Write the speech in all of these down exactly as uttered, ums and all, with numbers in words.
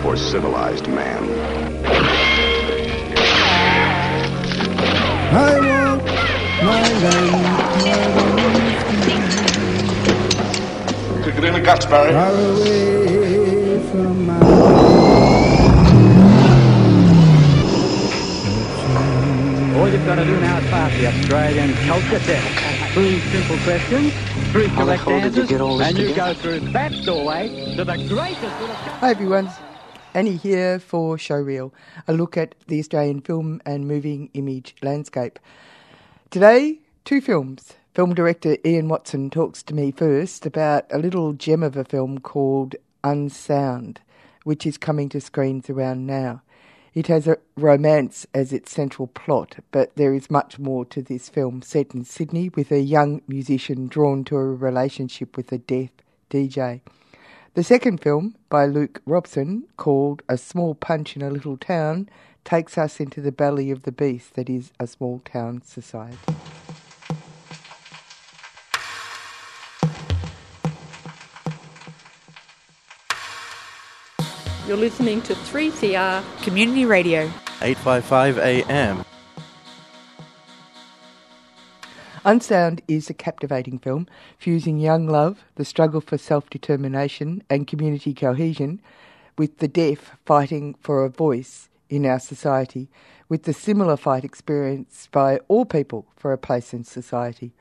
for civilized man. I want my land. Kick it in the guts, Barry. Far away from my home. All you've got to do now is pass the Australian culture test. Three simple questions. Three correct answers. And you go through that doorway to the greatest little... Hi, everyone. Annie here for Showreel, a look at the Australian film and moving image landscape. Today, two films. Film director Ian Watson talks to me first about a little gem of a film called Unsound, which is coming to screens around now. It has a romance as its central plot, but there is much more to this film set in Sydney with a young musician drawn to a relationship with a deaf D J. The second film, by Luke Robson, called A Small Punch in a Little Town, takes us into the belly of the beast that is a small town society. You're listening to three C R Community Radio, eight fifty-five A M. Unsound is a captivating film, fusing young love, the struggle for self-determination and community cohesion, with the deaf fighting for a voice in our society, with the similar fight experienced by all people for a place in society.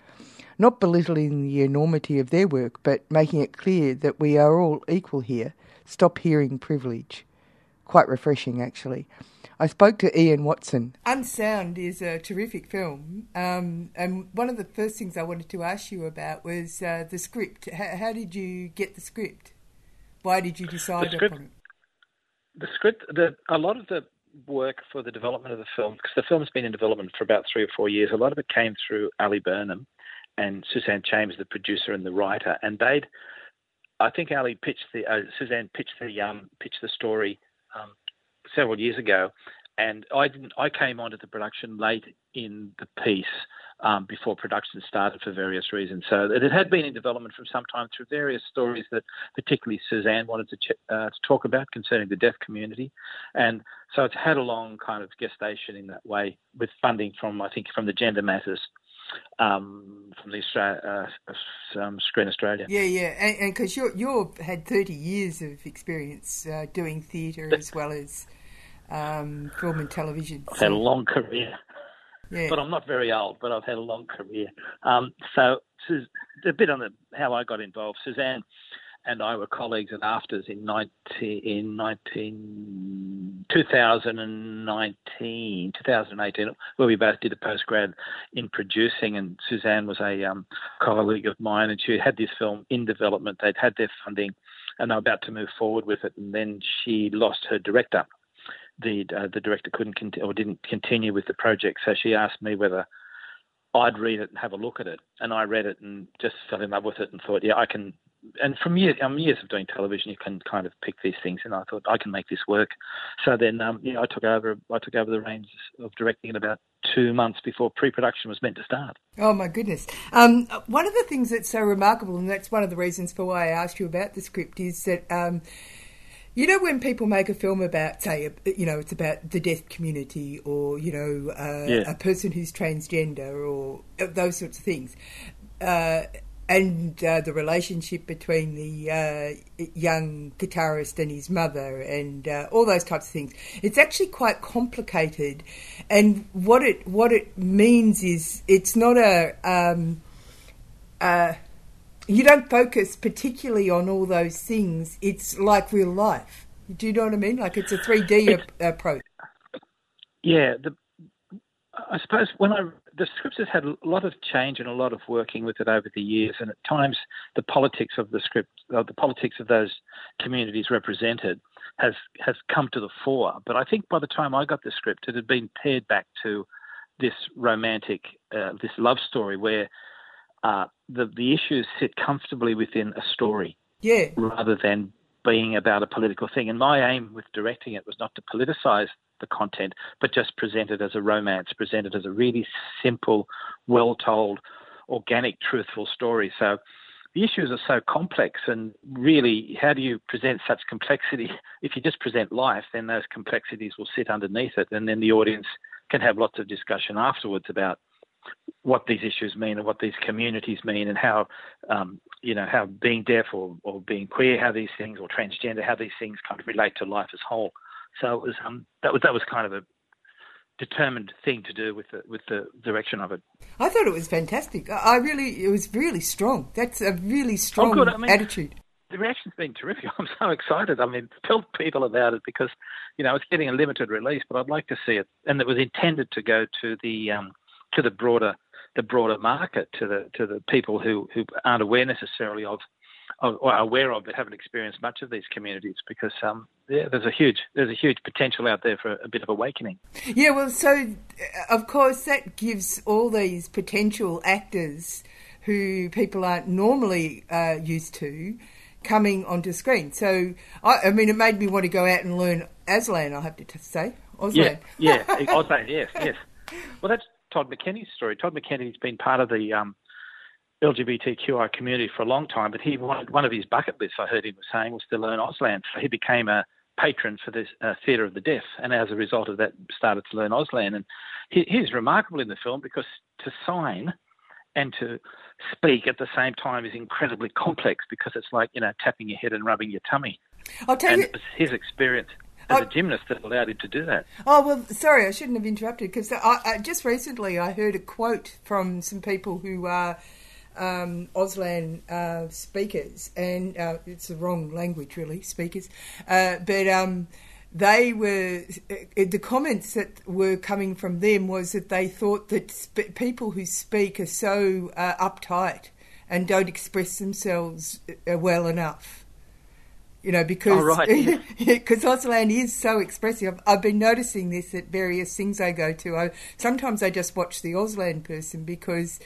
Not belittling the enormity of their work, but making it clear that we are all equal here. Stop hearing privilege. Quite refreshing, actually. I spoke to Ian Watson. Unsound is a terrific film, um, and one of the first things I wanted to ask you about was uh, the script. H- how did you get the script? Why did you decide the script, upon it? The script, the, a lot of the work for the development of the film, because the film's been in development for about three or four years, a lot of it came through Ali Burnham and Suzanne Chambers, the producer and the writer, and they'd, I think Ali pitched the, uh, Suzanne pitched the, um, pitched the story um, several years ago, and I didn't. I came onto the production late in the piece um, before production started for various reasons. So it had been in development for some time through various stories that particularly Suzanne wanted to, ch- uh, to talk about concerning the deaf community, and so it's had a long kind of gestation in that way with funding from I think from the Gender Matters, um, from the Austra- uh, um, Screen Australia. Yeah, yeah, and because you you had thirty years of experience uh, doing theatre as well as. Um, film and television. I've had a long career, yeah. But I'm not very old, but I've had a long career. Um, so a bit on the, how I got involved. Suzanne and I were colleagues at AFTRS in nineteen, in nineteen, twenty nineteen, twenty eighteen, where we both did a postgrad in producing, and Suzanne was a um, colleague of mine, and she had this film in development. They'd had their funding, and they were about to move forward with it, and then she lost her director. The uh, the director couldn't cont- or didn't continue with the project, so she asked me whether I'd read it and have a look at it, and I read it and just fell in love with it and thought, yeah, I can. And from years, um, years of doing television, you can kind of pick these things, and I thought I can make this work. So then, um, yeah, I took over. I took over the reins of directing it about two months before pre-production was meant to start. Oh my goodness! Um, one of the things that's so remarkable, and that's one of the reasons for why I asked you about the script, is that. Um, You know, when people make a film about, say, you know, it's about the deaf community or, you know, uh, yeah. a person who's transgender or those sorts of things, uh, and uh, the relationship between the uh, young guitarist and his mother and uh, all those types of things, it's actually quite complicated. And what it what it means is it's not a... Um, uh, You don't focus particularly on all those things. It's like real life. Do you know what I mean? Like it's a three D it's, ap- approach. Yeah, the, I suppose when I the script has had a lot of change and a lot of working with it over the years, and at times the politics of the script, uh, the politics of those communities represented, has has come to the fore. But I think by the time I got the script, it had been pared back to this romantic, uh, this love story where uh, the the issues sit comfortably within a story, yeah, rather than being about a political thing. And my aim with directing it was not to politicize the content, but just present it as a romance, present it as a really simple, well-told, organic, truthful story. So the issues are so complex, and really, how do you present such complexity? If you just present life, then those complexities will sit underneath it, and then the audience can have lots of discussion afterwards about what these issues mean and what these communities mean, and how, um, you know, how being deaf or, or being queer, how these things, or transgender, how these things kind of relate to life as whole. So it was um, that was that was kind of a determined thing to do with the, with the direction of it. I thought it was fantastic. I really, it was really strong. That's a really strong oh, good. I mean, attitude. The reaction's been terrific. I'm so excited. I mean, tell people about it because, you know, it's getting a limited release, but I'd like to see it. And it was intended to go to the um, to the broader the broader market, to the to the people who, who aren't aware necessarily of, or are aware of, but haven't experienced much of these communities, because um, yeah, there's a huge there's a huge potential out there for a bit of awakening. Yeah, well, so of course that gives all these potential actors who people aren't normally uh, used to coming onto screen. So I, I mean, it made me want to go out and learn Auslan. I have to t- say, Auslan. Yeah, yeah, Auslan. Yes, yes. Well, that's Todd McKenney's story. Todd McKenney's been part of the Um, L G B T Q I community for a long time, but he wanted, one of his bucket lists, I heard him was saying, was to learn Auslan. So he became a patron for this uh, Theatre of the Deaf, and as a result of that, started to learn Auslan. And he, he's remarkable in the film because to sign and to speak at the same time is incredibly complex, because it's like, you know, tapping your head and rubbing your tummy. I'll tell and you, it was his experience as I, a gymnast that allowed him to do that. Oh, well, sorry, I shouldn't have interrupted, because I, I, just recently I heard a quote from some people who are Uh, Um, Auslan uh, speakers, and uh, it's the wrong language, really, speakers, uh, but um, they were, the comments that were coming from them was that they thought that sp- people who speak are so uh, uptight and don't express themselves well enough, you know, because oh, right. Because Auslan is so expressive. I've, I've been noticing this at various things I go to. I, sometimes I just watch the Auslan person because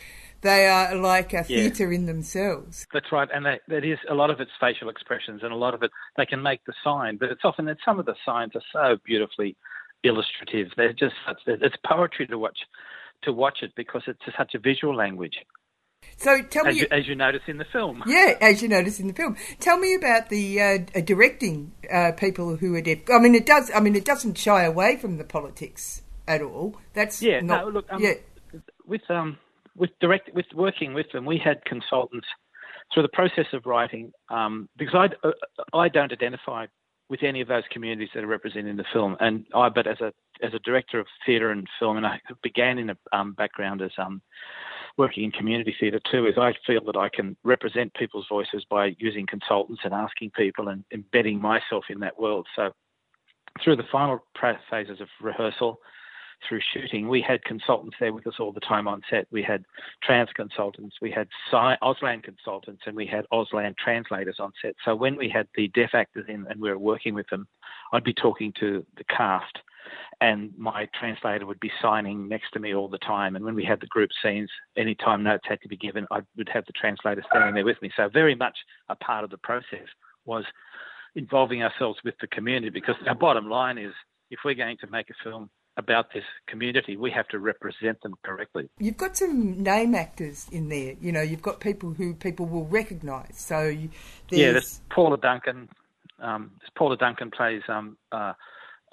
they are like a theatre yeah. in themselves. That's right, and that, that is, a lot of it's facial expressions, and a lot of it, they can make the sign, but it's often that some of the signs are so beautifully illustrative. They're just, it's poetry to watch, to watch it, because it's such a visual language. So tell me, as you, as you notice in the film. Yeah, as you notice in the film. Tell me about the uh, directing uh, people who are deaf. I mean, it does. I mean, it doesn't shy away from the politics at all. That's yeah. Not, no, look, um, yeah. with um. With direct, with working with them, we had consultants through the process of writing, um, because I, I don't identify with any of those communities that are represented in the film, and I, but as a as a director of theatre and film, and I began in a um, background as um, working in community theatre too, is I feel that I can represent people's voices by using consultants and asking people and embedding myself in that world. So through the final phases of rehearsal, through shooting, we had consultants there with us all the time on set. We had trans consultants, we had Auslan consultants, and we had Auslan translators on set. So when we had the deaf actors in and we were working with them, I'd be talking to the cast and my translator would be signing next to me all the time. And when we had the group scenes, any time notes had to be given, I would have the translator standing there with me. So very much a part of the process was involving ourselves with the community, because our bottom line is, if we're going to make a film about this community, we have to represent them correctly. You've got some name actors in there, you know, you've got people who people will recognise. So you, there's... Yeah, there's Paula Duncan. Um, Paula Duncan plays um, uh,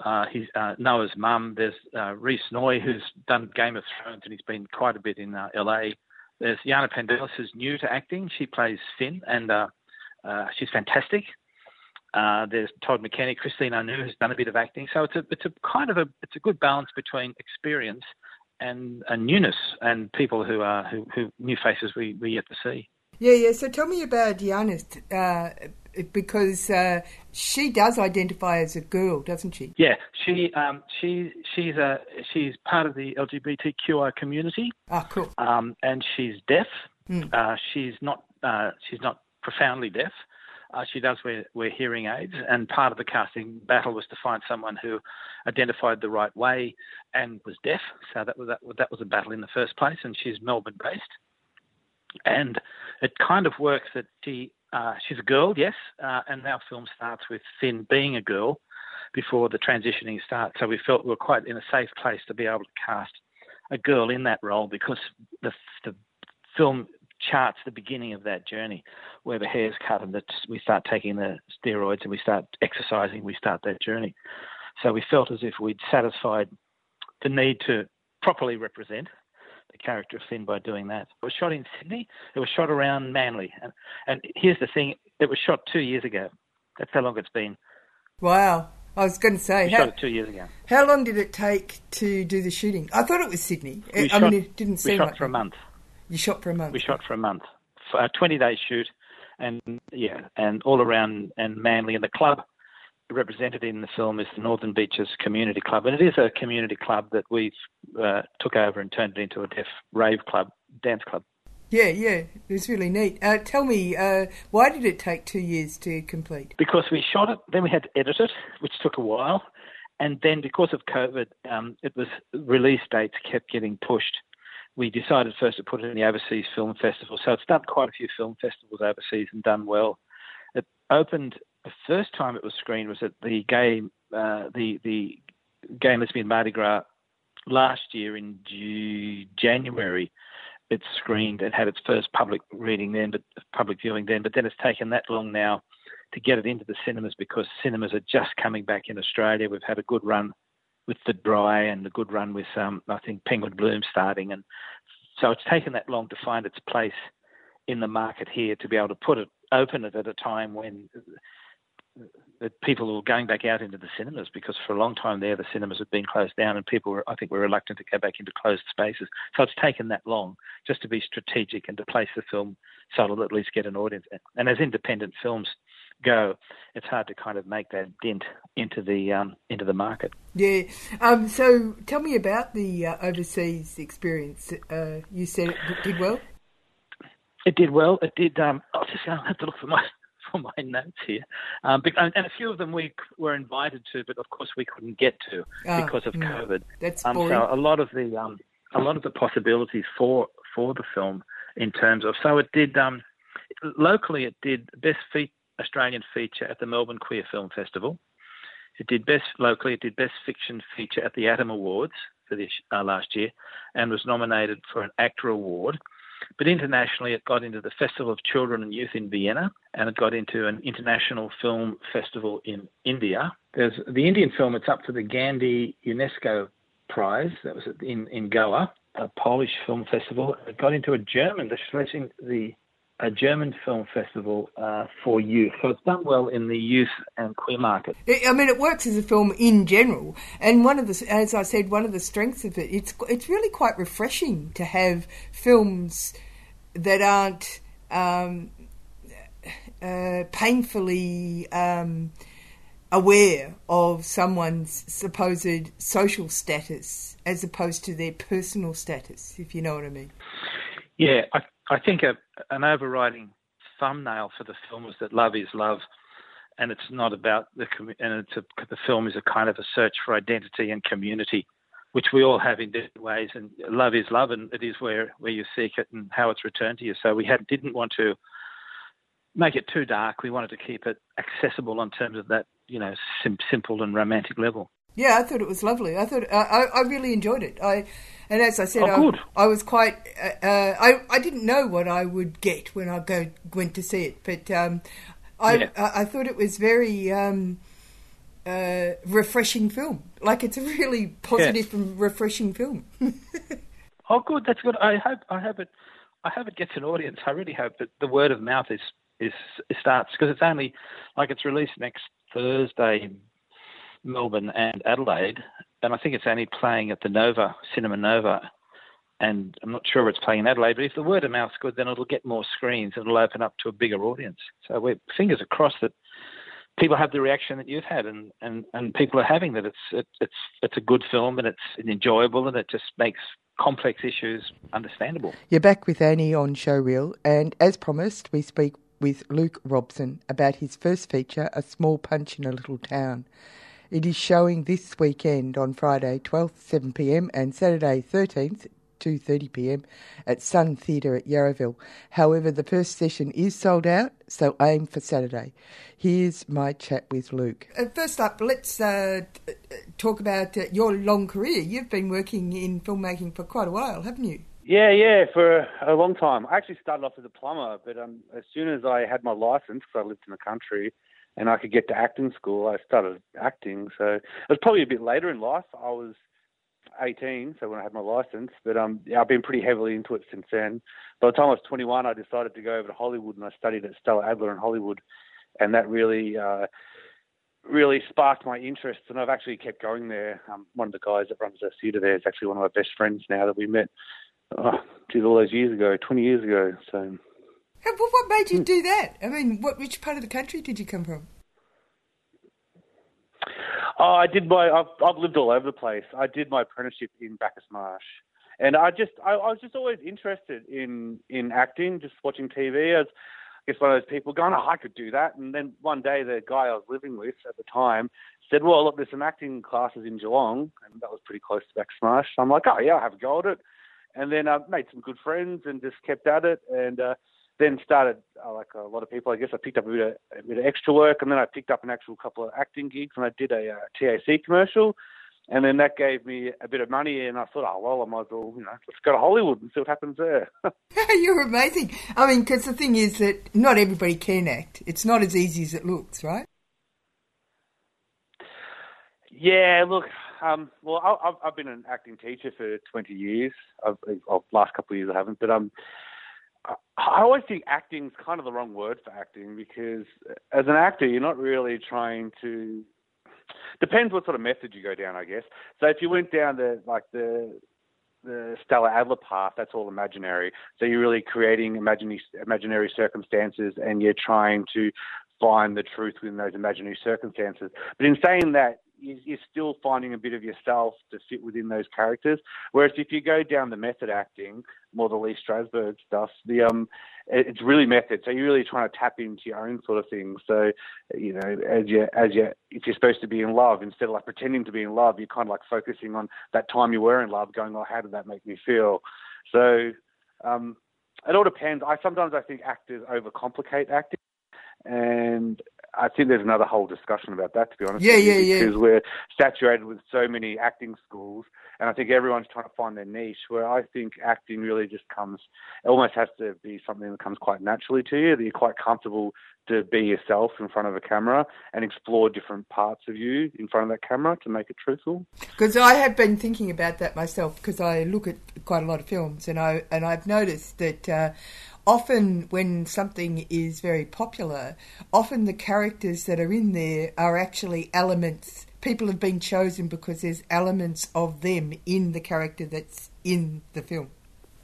uh, his, uh, Noah's mum. There's uh, Rhys Noy, who's done Game of Thrones, and he's been quite a bit in uh, L A. There's Yana Pandelis, who's new to acting. She plays Finn, and uh, uh, she's fantastic. Uh, there's Todd McKenney, Christine Anu has done a bit of acting, so it's a it's a kind of a it's a good balance between experience and, and newness, and people who are who, who new faces we we yet to see. Yeah, yeah. So tell me about Yana, uh, because uh, she does identify as a girl, doesn't she? Yeah, she um, she she's a she's part of the L G B T Q I community. Ah, oh, cool. Um, and she's deaf. Mm. Uh, she's not uh, she's not profoundly deaf. Uh, she does wear, wear hearing aids, and part of the casting battle was to find someone who identified the right way and was deaf. So that was that, that was a battle in the first place, and she's Melbourne-based. And it kind of works that she uh, she's a girl, yes, uh, and our film starts with Finn being a girl before the transitioning starts. So we felt we were quite in a safe place to be able to cast a girl in that role because the the film charts the beginning of that journey where the hair's cut and the, we start taking the steroids and we start exercising, we start that journey. So we felt as if we'd satisfied the need to properly represent the character of Finn by doing that. It was shot in Sydney. It was shot around Manly. And, and here's the thing, it was shot two years ago. That's how long it's been. Wow. I was going to say. We how, shot it two years ago. How long did it take to do the shooting? I thought it was Sydney. We I shot, mean, it didn't seem We shot like for a month. You shot for a month? We shot for a month. For a twenty-day shoot, and yeah, and all around and Manly. And the club represented in the film is the Northern Beaches Community Club. And it is a community club that we uh, took over and turned it into a deaf rave club, dance club. Yeah, yeah, it was really neat. Uh, tell me, uh, why did it take two years to complete? Because we shot it, then we had to edit it, which took a while. And then because of COVID, um, it was release dates kept getting pushed. We decided first to put it in the overseas film festival. So it's done quite a few film festivals overseas and done well. It opened, the first time it was screened was at the gay, uh, the, the Gay Lesbian Mardi Gras last year in G- January. It screened and had its first public reading then, but public viewing then. But then it's taken that long now to get it into the cinemas because cinemas are just coming back in Australia. We've had a good run with The Dry and a good run with, um, I think, Penguin Bloom starting. And so it's taken that long to find its place in the market here to be able to put it, open it at a time when the people were going back out into the cinemas, because for a long time there the cinemas had been closed down and people were, I think, were reluctant to go back into closed spaces. So it's taken that long just to be strategic and to place the film so it'll at least get an audience. And as independent films go, it's hard to kind of make that dent into the um, into the market. Yeah. Um, so tell me about the uh, overseas experience. Uh, you said it did well. It did well. It did. Um, I'll just I'll have to look for my for my notes here. Um, and a few of them we were invited to, but of course we couldn't get to oh, because of no, COVID. That's um, boring. So a lot of the um, a lot of the possibilities for for the film in terms of so it did um, locally it did best feature. Australian feature at the Melbourne Queer Film Festival. It did best locally. It did best fiction feature at the Atom Awards for this uh, last year, and was nominated for an AFTRS award. But internationally, it got into the Festival of Children and Youth in Vienna, and it got into an international film festival in India. There's the Indian film. It's up for the Gandhi UNESCO Prize. That was in in Goa, a Polish film festival. It got into a German. The the a German film festival uh, for youth. So it's done well in the youth and queer market. I mean, it works as a film in general. And one of the, as I said, one of the strengths of it, it's it's really quite refreshing to have films that aren't um, uh, painfully um, aware of someone's supposed social status as opposed to their personal status, if you know what I mean. Yeah, I I think a, an overriding thumbnail for the film was that love is love, and it's not about the and it's a, the film is a kind of a search for identity and community, which we all have in different ways. And love is love, and it is where, where you seek it and how it's returned to you. So we had, didn't want to make it too dark. We wanted to keep it accessible in terms of that, you know, sim, simple and romantic level. Yeah, I thought it was lovely. I thought I, I really enjoyed it. I, and as I said, oh, I, I was quite. Uh, I I didn't know what I would get when I go went to see it, but um, I, yeah. I I thought it was very um, uh, refreshing film. Like it's a really positive yeah. and refreshing film. Oh, good. That's good. I hope I hope it I hope it gets an audience. I really hope that the word of mouth is is it starts because it's only like it's released next Thursday. Melbourne and Adelaide, and I think it's only playing at the Nova, Cinema Nova, and I'm not sure if it's playing in Adelaide, but if the word of mouth's good, then it'll get more screens and it'll open up to a bigger audience. So we're fingers across that people have the reaction that you've had and, and, and people are having that it's it, it's it's a good film and it's enjoyable and it just makes complex issues understandable. You're back with Annie on Showreel, and as promised, we speak with Luke Robson about his first feature, A Small Punch in a Little Town. It is showing this weekend on Friday twelfth, seven p m and Saturday thirteenth, two thirty p m at Sun Theatre at Yarraville. However, the first session is sold out, so aim for Saturday. Here's my chat with Luke. Uh, first up, let's uh, talk about uh, your long career. You've been working in filmmaking for quite a while, haven't you? Yeah, yeah, for a long time. I actually started off as a plumber, but um, as soon as I had my licence, because I lived in the country, and I could get to acting school, I started acting. So it was probably a bit later in life. I was eighteen, so when I had my license, but um, yeah, I've been pretty heavily into it since then. By the time I was twenty-one, I decided to go over to Hollywood, and I studied at Stella Adler in Hollywood, and that really, uh, really sparked my interest. And I've actually kept going there. Um, one of the guys that runs the theatre there is actually one of my best friends now that we met, oh, geez, all those years ago, twenty years ago. So, hey, well, what made you do that? I mean, what which part of the country did you come from? Oh, I did my. I've, I've lived all over the place. I did my apprenticeship in Bacchus Marsh, and I just, I, I was just always interested in in acting. Just watching T V, I was, I guess, one of those people going, "Oh, I could do that." And then one day, the guy I was living with at the time said, "Well, look, there's some acting classes in Geelong," and that was pretty close to Bacchus Marsh. So I'm like, "Oh yeah, I'll have a go at it." And then I made some good friends and just kept at it, and uh, then started uh, like a lot of people. I guess I picked up a bit, of, a bit of extra work, and then I picked up an actual couple of acting gigs, and I did a uh, T A C commercial, and then that gave me a bit of money, and I thought, oh well, I might as well, you know, let's go to Hollywood and see what happens there. You're amazing. I mean, because the thing is that not everybody can act. It's not as easy as it looks, right? Yeah, look. Um, well, I've, I've been an acting teacher for twenty years. I've, well, last couple of years I haven't, but um, I always think acting is kind of the wrong word for acting, because as an actor, you're not really trying to. Depends what sort of method you go down, I guess. So if you went down the like the the Stella Adler path, that's all imaginary. So you're really creating imaginary imaginary circumstances, and you're trying to find the truth within those imaginary circumstances. But in saying that, you're still finding a bit of yourself to fit within those characters. Whereas if you go down the method acting, more the Lee Strasberg stuff, the um, it's really method. So you're really trying to tap into your own sort of thing. So, you know, as you as you if you're supposed to be in love, instead of like pretending to be in love, you're kind of like focusing on that time you were in love, going, oh, how did that make me feel? So um, it all depends. I sometimes I think actors overcomplicate acting, and I think there's another whole discussion about that, to be honest. Yeah, yeah, yeah. Because we're saturated with so many acting schools, and I think everyone's trying to find their niche, where I think acting really just comes, it almost has to be something that comes quite naturally to you, that you're quite comfortable to be yourself in front of a camera and explore different parts of you in front of that camera to make it truthful. Because I have been thinking about that myself, because I look at quite a lot of films, and, I, and I've noticed that... Uh, Often when something is very popular, often the characters that are in there are actually elements. People have been chosen because there's elements of them in the character that's in the film,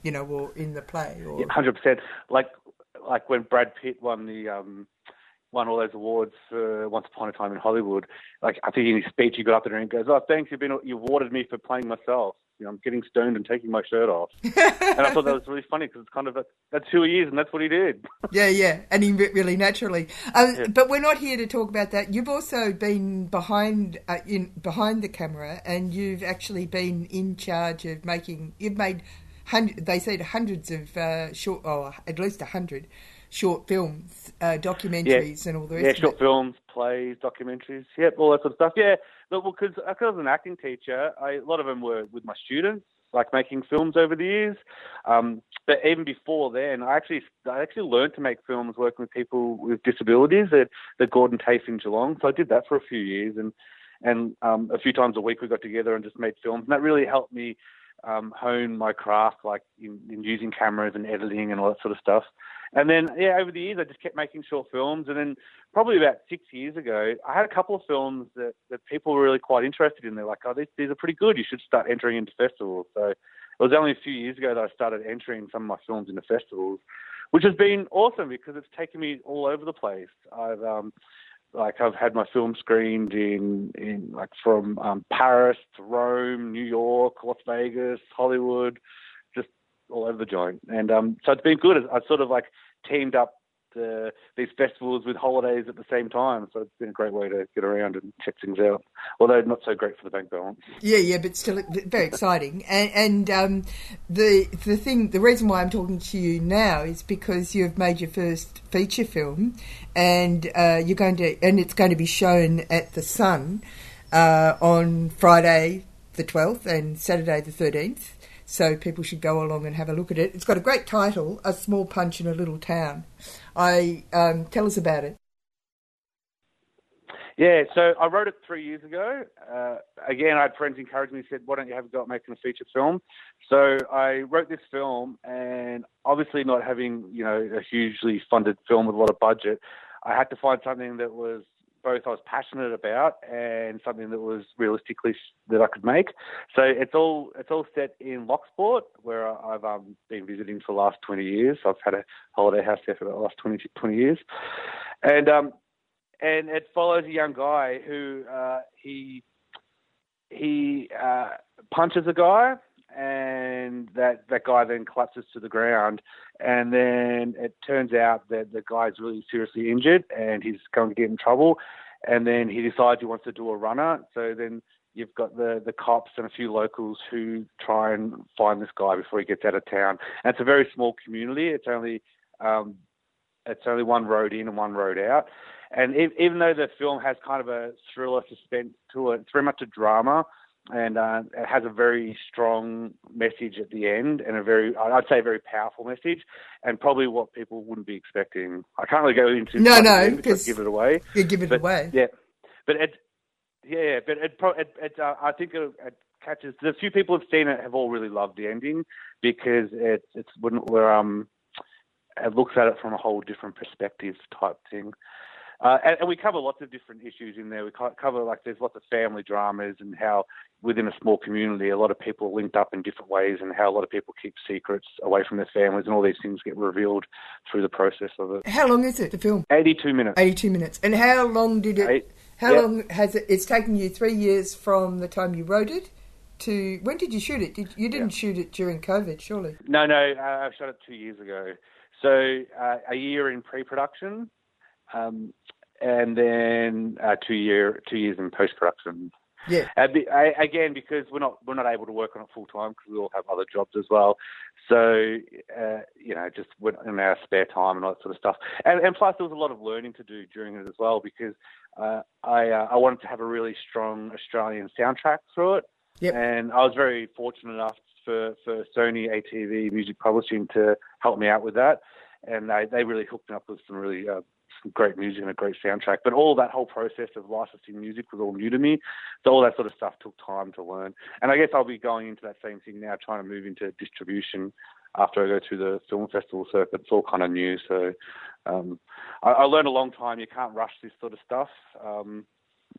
you know, or in the play. Or... Yeah, one hundred percent. Like like when Brad Pitt won the... Um... won all those awards for Once Upon a Time in Hollywood. Like, I think in his speech, he got up there and goes, oh, thanks, you've been, you awarded me for playing myself. You know, I'm getting stoned and taking my shirt off. And I thought that was really funny, because it's kind of, a, that's who he is, and that's what he did. Yeah, yeah, and he really naturally. Um, yeah. But we're not here to talk about that. You've also been behind uh, in behind the camera, and you've actually been in charge of making, you've made, hundred, they said hundreds of uh, short, or at least a hundred, short films, uh, documentaries, yeah. And all the rest yeah, of it. Yeah, short films, plays, documentaries, yep, all that sort of stuff. Yeah, but because well, I was an acting teacher, I, a lot of them were with my students, like making films over the years. Um, but even before then, I actually I actually learned to make films working with people with disabilities at the Gordon TAFE in Geelong. So I did that for a few years, and and um, a few times a week we got together and just made films, and that really helped me um, hone my craft, like in, in using cameras and editing and all that sort of stuff. And then, yeah, over the years, I just kept making short films. And then probably about six years ago, I had a couple of films that, that people were really quite interested in. They're like, oh, these, these are pretty good. You should start entering into festivals. So it was only a few years ago that I started entering some of my films into festivals, which has been awesome because it's taken me all over the place. I've um, like I've had my film screened in, in like from um, Paris to Rome, New York, Las Vegas, Hollywood, all over the joint. And um, so it's been good. I sort of like teamed up uh, these festivals with holidays at the same time. So it's been a great way to get around and check things out, although not so great for the bank balance. Yeah, yeah, but still very exciting. And, and um, the the thing, the reason why I'm talking to you now is because you've made your first feature film, and uh, you're going to, and it's going to be shown at the Sun uh, on Friday the twelfth and Saturday the thirteenth. So people should go along and have a look at it. It's got a great title, A Small Punch in a Little Town. I um, tell us about it. Yeah, so I wrote it three years ago. Uh, again, I had friends encourage me, said, why don't you have a go at making a feature film? So I wrote this film, and obviously not having, you know, a hugely funded film with a lot of budget, I had to find something that was both I was passionate about and something that was realistically that I could make. So it's all it's all set in Locksport, where I've um, been visiting for the last twenty years. I've had a holiday house there for the last twenty years, and um, and it follows a young guy who uh, he he uh, punches a guy, and that that guy then collapses to the ground, and then it turns out that the guy's really seriously injured and he's going to get in trouble, and then he decides he wants to do a runner. So then you've got the the cops and a few locals who try and find this guy before he gets out of town. And it's a very small community. It's only um it's only one road in and one road out. And even though the film has kind of a thriller suspense to it, it's very much a drama. And uh, it has a very strong message at the end, and a very, I'd say, a very powerful message, and probably what people wouldn't be expecting. I can't really go into no, no, because give it away. You give it but, away, yeah. But it, yeah, but it, it, it uh, I think it, it catches. The few people who've seen it have all really loved the ending, because it, it's wouldn't where um, it looks at it from a whole different perspective type thing. Uh, and, and we cover lots of different issues in there. We cover, like, there's lots of family dramas, and how within a small community a lot of people are linked up in different ways, and how a lot of people keep secrets away from their families, and all these things get revealed through the process of it. How long is it, the film? eighty-two minutes. eighty-two minutes. And how long did it... Eight, how yep. long has it... It's taken you three years from the time you wrote it to... When did you shoot it? Did, you didn't yeah. shoot it during COVID, surely? No, no. Uh, I shot it two years ago. So uh, a year in pre-production... Um, and then uh, two year two years in post production. Yeah. Uh, I, again, because we're not we're not able to work on it full time because we all have other jobs as well. So uh, you know, just in our spare time and all that sort of stuff. And, and plus, there was a lot of learning to do during it as well, because uh, I uh, I wanted to have a really strong Australian soundtrack through it. Yep. And I was very fortunate enough for for Sony A T V Music Publishing to help me out with that, and they they really hooked me up with some really uh, great music and a great soundtrack. But all that whole process of licensing music was all new to me, so all that sort of stuff took time to learn. And I guess I'll be going into that same thing now, trying to move into distribution after I go through the film festival circuit. It's all kind of new, so um, I, I learned a long time you can't rush this sort of stuff. Um,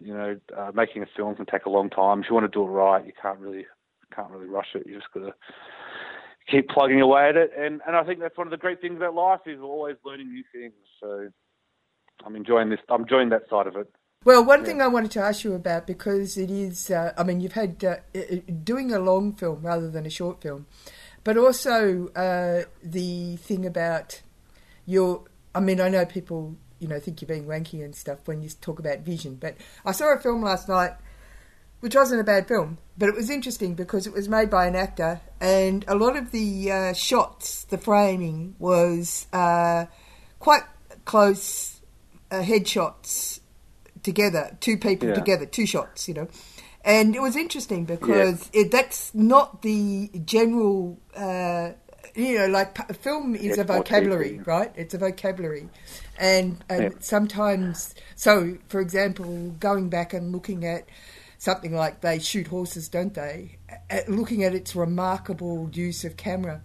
you know, uh, making a film can take a long time. If you want to do it right, you can't really can't really rush it. You just got to keep plugging away at it. And and I think that's one of the great things about life, is we're always learning new things. So I'm enjoying this. I'm enjoying that side of it. Well, one yeah. thing I wanted to ask you about, because it is, uh, I mean, you've had uh, doing a long film rather than a short film, but also uh, the thing about your, I mean, I know people, you know, think you're being wanky and stuff when you talk about vision, but I saw a film last night, which wasn't a bad film, but it was interesting because it was made by an actor, and a lot of the uh, shots, the framing was uh, quite close. Uh, headshots together, two people yeah. together, two shots, you know. And it was interesting because yeah. it, that's not the general, uh, you know, like p- film is it's a vocabulary, right? It's a vocabulary. And, and yeah. sometimes, so for example, going back and looking at something like They Shoot Horses, Don't They? At looking at its remarkable use of camera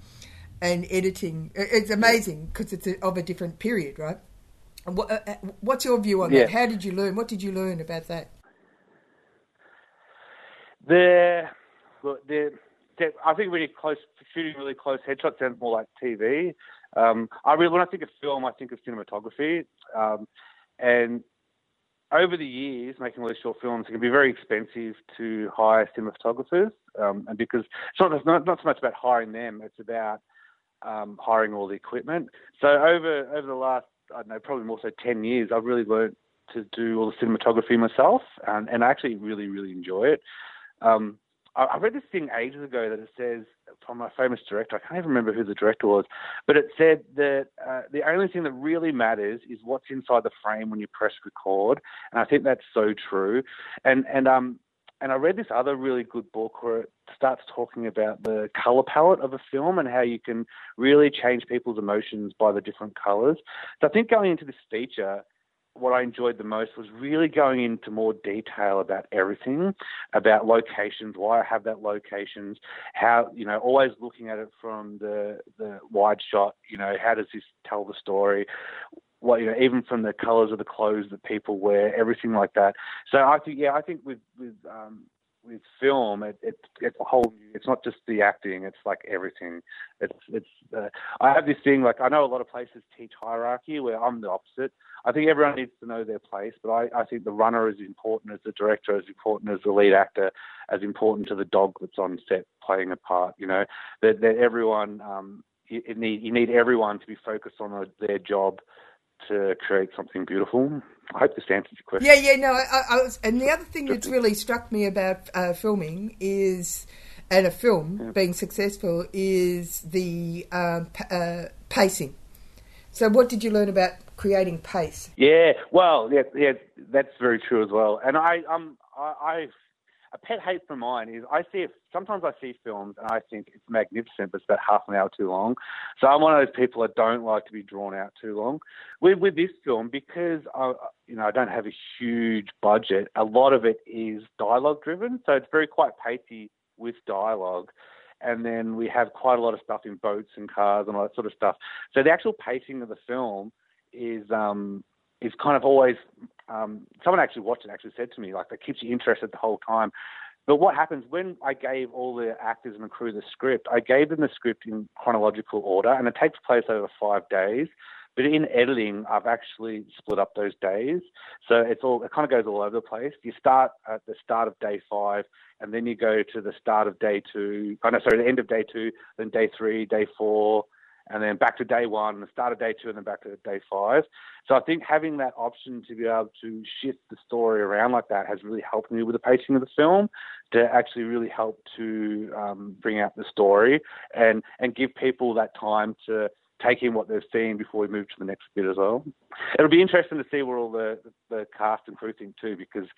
and editing, it's amazing because it's a, of a different period, right? What's your view on yeah. that? How did you learn? What did you learn about that? The, the, the I think really close shooting, really close headshots sounds more like T V. Um, I really, when I think of film, I think of cinematography. Um, and over the years, making all these short films, it can be very expensive to hire cinematographers, um, and because it's not, not not so much about hiring them; it's about um, hiring all the equipment. So over over the last I don't know, probably more so ten years, I've really learned to do all the cinematography myself, and, and I actually really, really enjoy it. Um, I, I read this thing ages ago that it says, from a famous director, I can't even remember who the director was, but it said that uh, the only thing that really matters is what's inside the frame when you press record, and I think that's so true. And and um and I read this other really good book where it starts talking about the colour palette of a film and how you can really change people's emotions by the different colours. So I think going into this feature, what I enjoyed the most was really going into more detail about everything, about locations, why I have that locations, how, you know, always looking at it from the the wide shot, you know, how does this tell the story? Well, you know, even from the colors of the clothes that people wear, everything like that. So I think, yeah, I think with with um, with film, it, it it's a whole. It's not just the acting; it's like everything. It's it's. Uh, I have this thing like I know a lot of places teach hierarchy, where I'm the opposite. I think everyone needs to know their place, but I, I think the runner is important as the director, as important as the lead actor, as important to the dog that's on set playing a part, you know, that, that everyone, um, you, it need, you need everyone to be focused on a, their job to create something beautiful. I hope this answers your question. Yeah, yeah, no, I, I was, and the other thing that's really struck me about uh, filming is, and a film yeah. being successful, is the um, p- uh, pacing. So what did you learn about creating pace? Yeah, well, yeah, yeah, that's very true as well. And I, um, I, I, a pet hate for mine is I see, sometimes I see films and I think it's magnificent, but it's about half an hour too long. So I'm one of those people that don't like to be drawn out too long. With, with this film, because I, you know, I don't have a huge budget, a lot of it is dialogue driven. So it's very quite pacey with dialogue. And then we have quite a lot of stuff in boats and cars and all that sort of stuff. So the actual pacing of the film is um, is kind of always um, – someone actually watched it actually said to me, like, that keeps you interested the whole time. But what happens when I gave all the actors and the crew the script, I gave them the script in chronological order, and it takes place over five days. But in editing, I've actually split up those days. So it's all, it kind of goes all over the place. You start at the start of day five, and then you go to the start of day two. Oh, no, sorry, the end of day two, then day three, day four, and then back to day one, the start of day two, and then back to day five. So I think having that option to be able to shift the story around like that has really helped me with the pacing of the film to actually really help to um, bring out the story and, and give people that time to take in what they've seen before we move to the next bit as well. It'll be interesting to see what all the, the cast and crew think too, because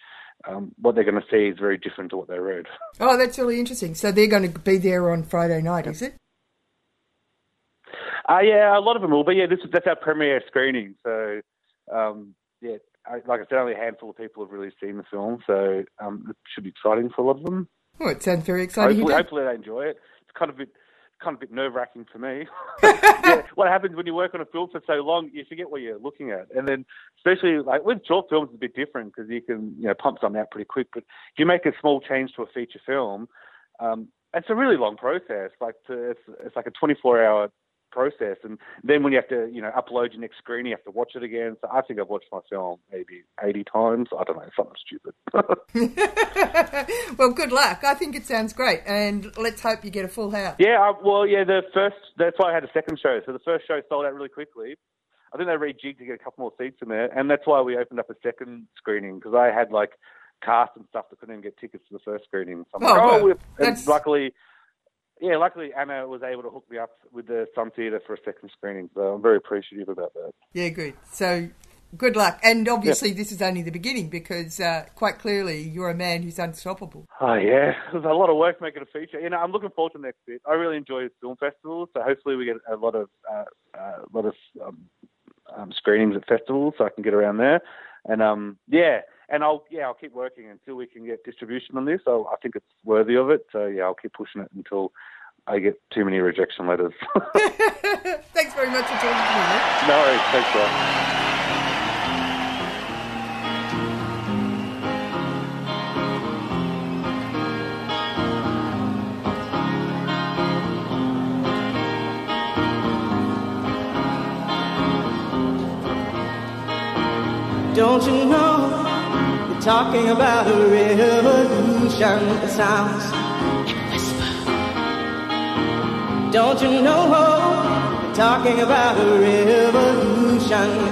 um, what they're going to see is very different to what they read. Oh, that's really interesting. So they're going to be there on Friday night, yeah. is it? Uh, yeah, a lot of them will. But yeah, this is, that's our premiere screening. So um, yeah, I, like I said, only a handful of people have really seen the film. So um, it should be exciting for a lot of them. Oh, it sounds very exciting. Hopefully, hopefully they enjoy it. It's kind of a bit... kind of a bit nerve-wracking for me. Yeah, what happens when you work on a film for so long, you forget what you're looking at. And then especially like with short films, it's a bit different because you can, you know, pump something out pretty quick. But if you make a small change to a feature film, um, it's a really long process. Like to, it's, it's like a twenty-four hour process. And then when you have to, you know, upload your next screen, you have to watch it again. So I think I've watched my film maybe eighty times. I don't know, something stupid. Well, good luck. I think it sounds great. And let's hope you get a full house. Yeah, I, well, yeah, the first, that's why I had a second show. So the first show sold out really quickly. I think they rejigged to get a couple more seats in there. And that's why we opened up a second screening, because I had like cast and stuff that couldn't even get tickets to the first screening. So I'm oh, like, oh, well, and luckily... Yeah, luckily Anna was able to hook me up with the Sun Theatre for a second screening, so I'm very appreciative about that. Yeah, good. So good luck. And obviously yeah. this is only the beginning because uh, quite clearly you're a man who's unstoppable. Oh, yeah. There's a lot of work making a feature. You know, I'm looking forward to the next bit. I really enjoy film festivals, so hopefully we get a lot of, uh, uh, lot of um, um, screenings at festivals so I can get around there. And, um, yeah... And I'll yeah I'll keep working until we can get distribution on this. So I think it's worthy of it. So yeah, I'll keep pushing it until I get too many rejection letters. Thanks very much for talking to me. Nick. No worries. Thanks, bro. Don't you know? Talking about a revolution, it sounds like a whisper. Don't you know talking about a revolution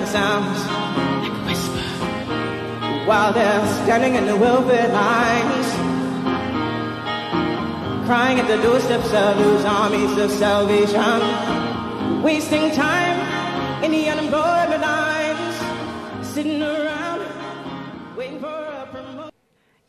sounds like a whisper while they're standing in the welfare lines, crying at the doorsteps of those armies of salvation, wasting time in the unemployment lines, sitting around waiting for a promotion.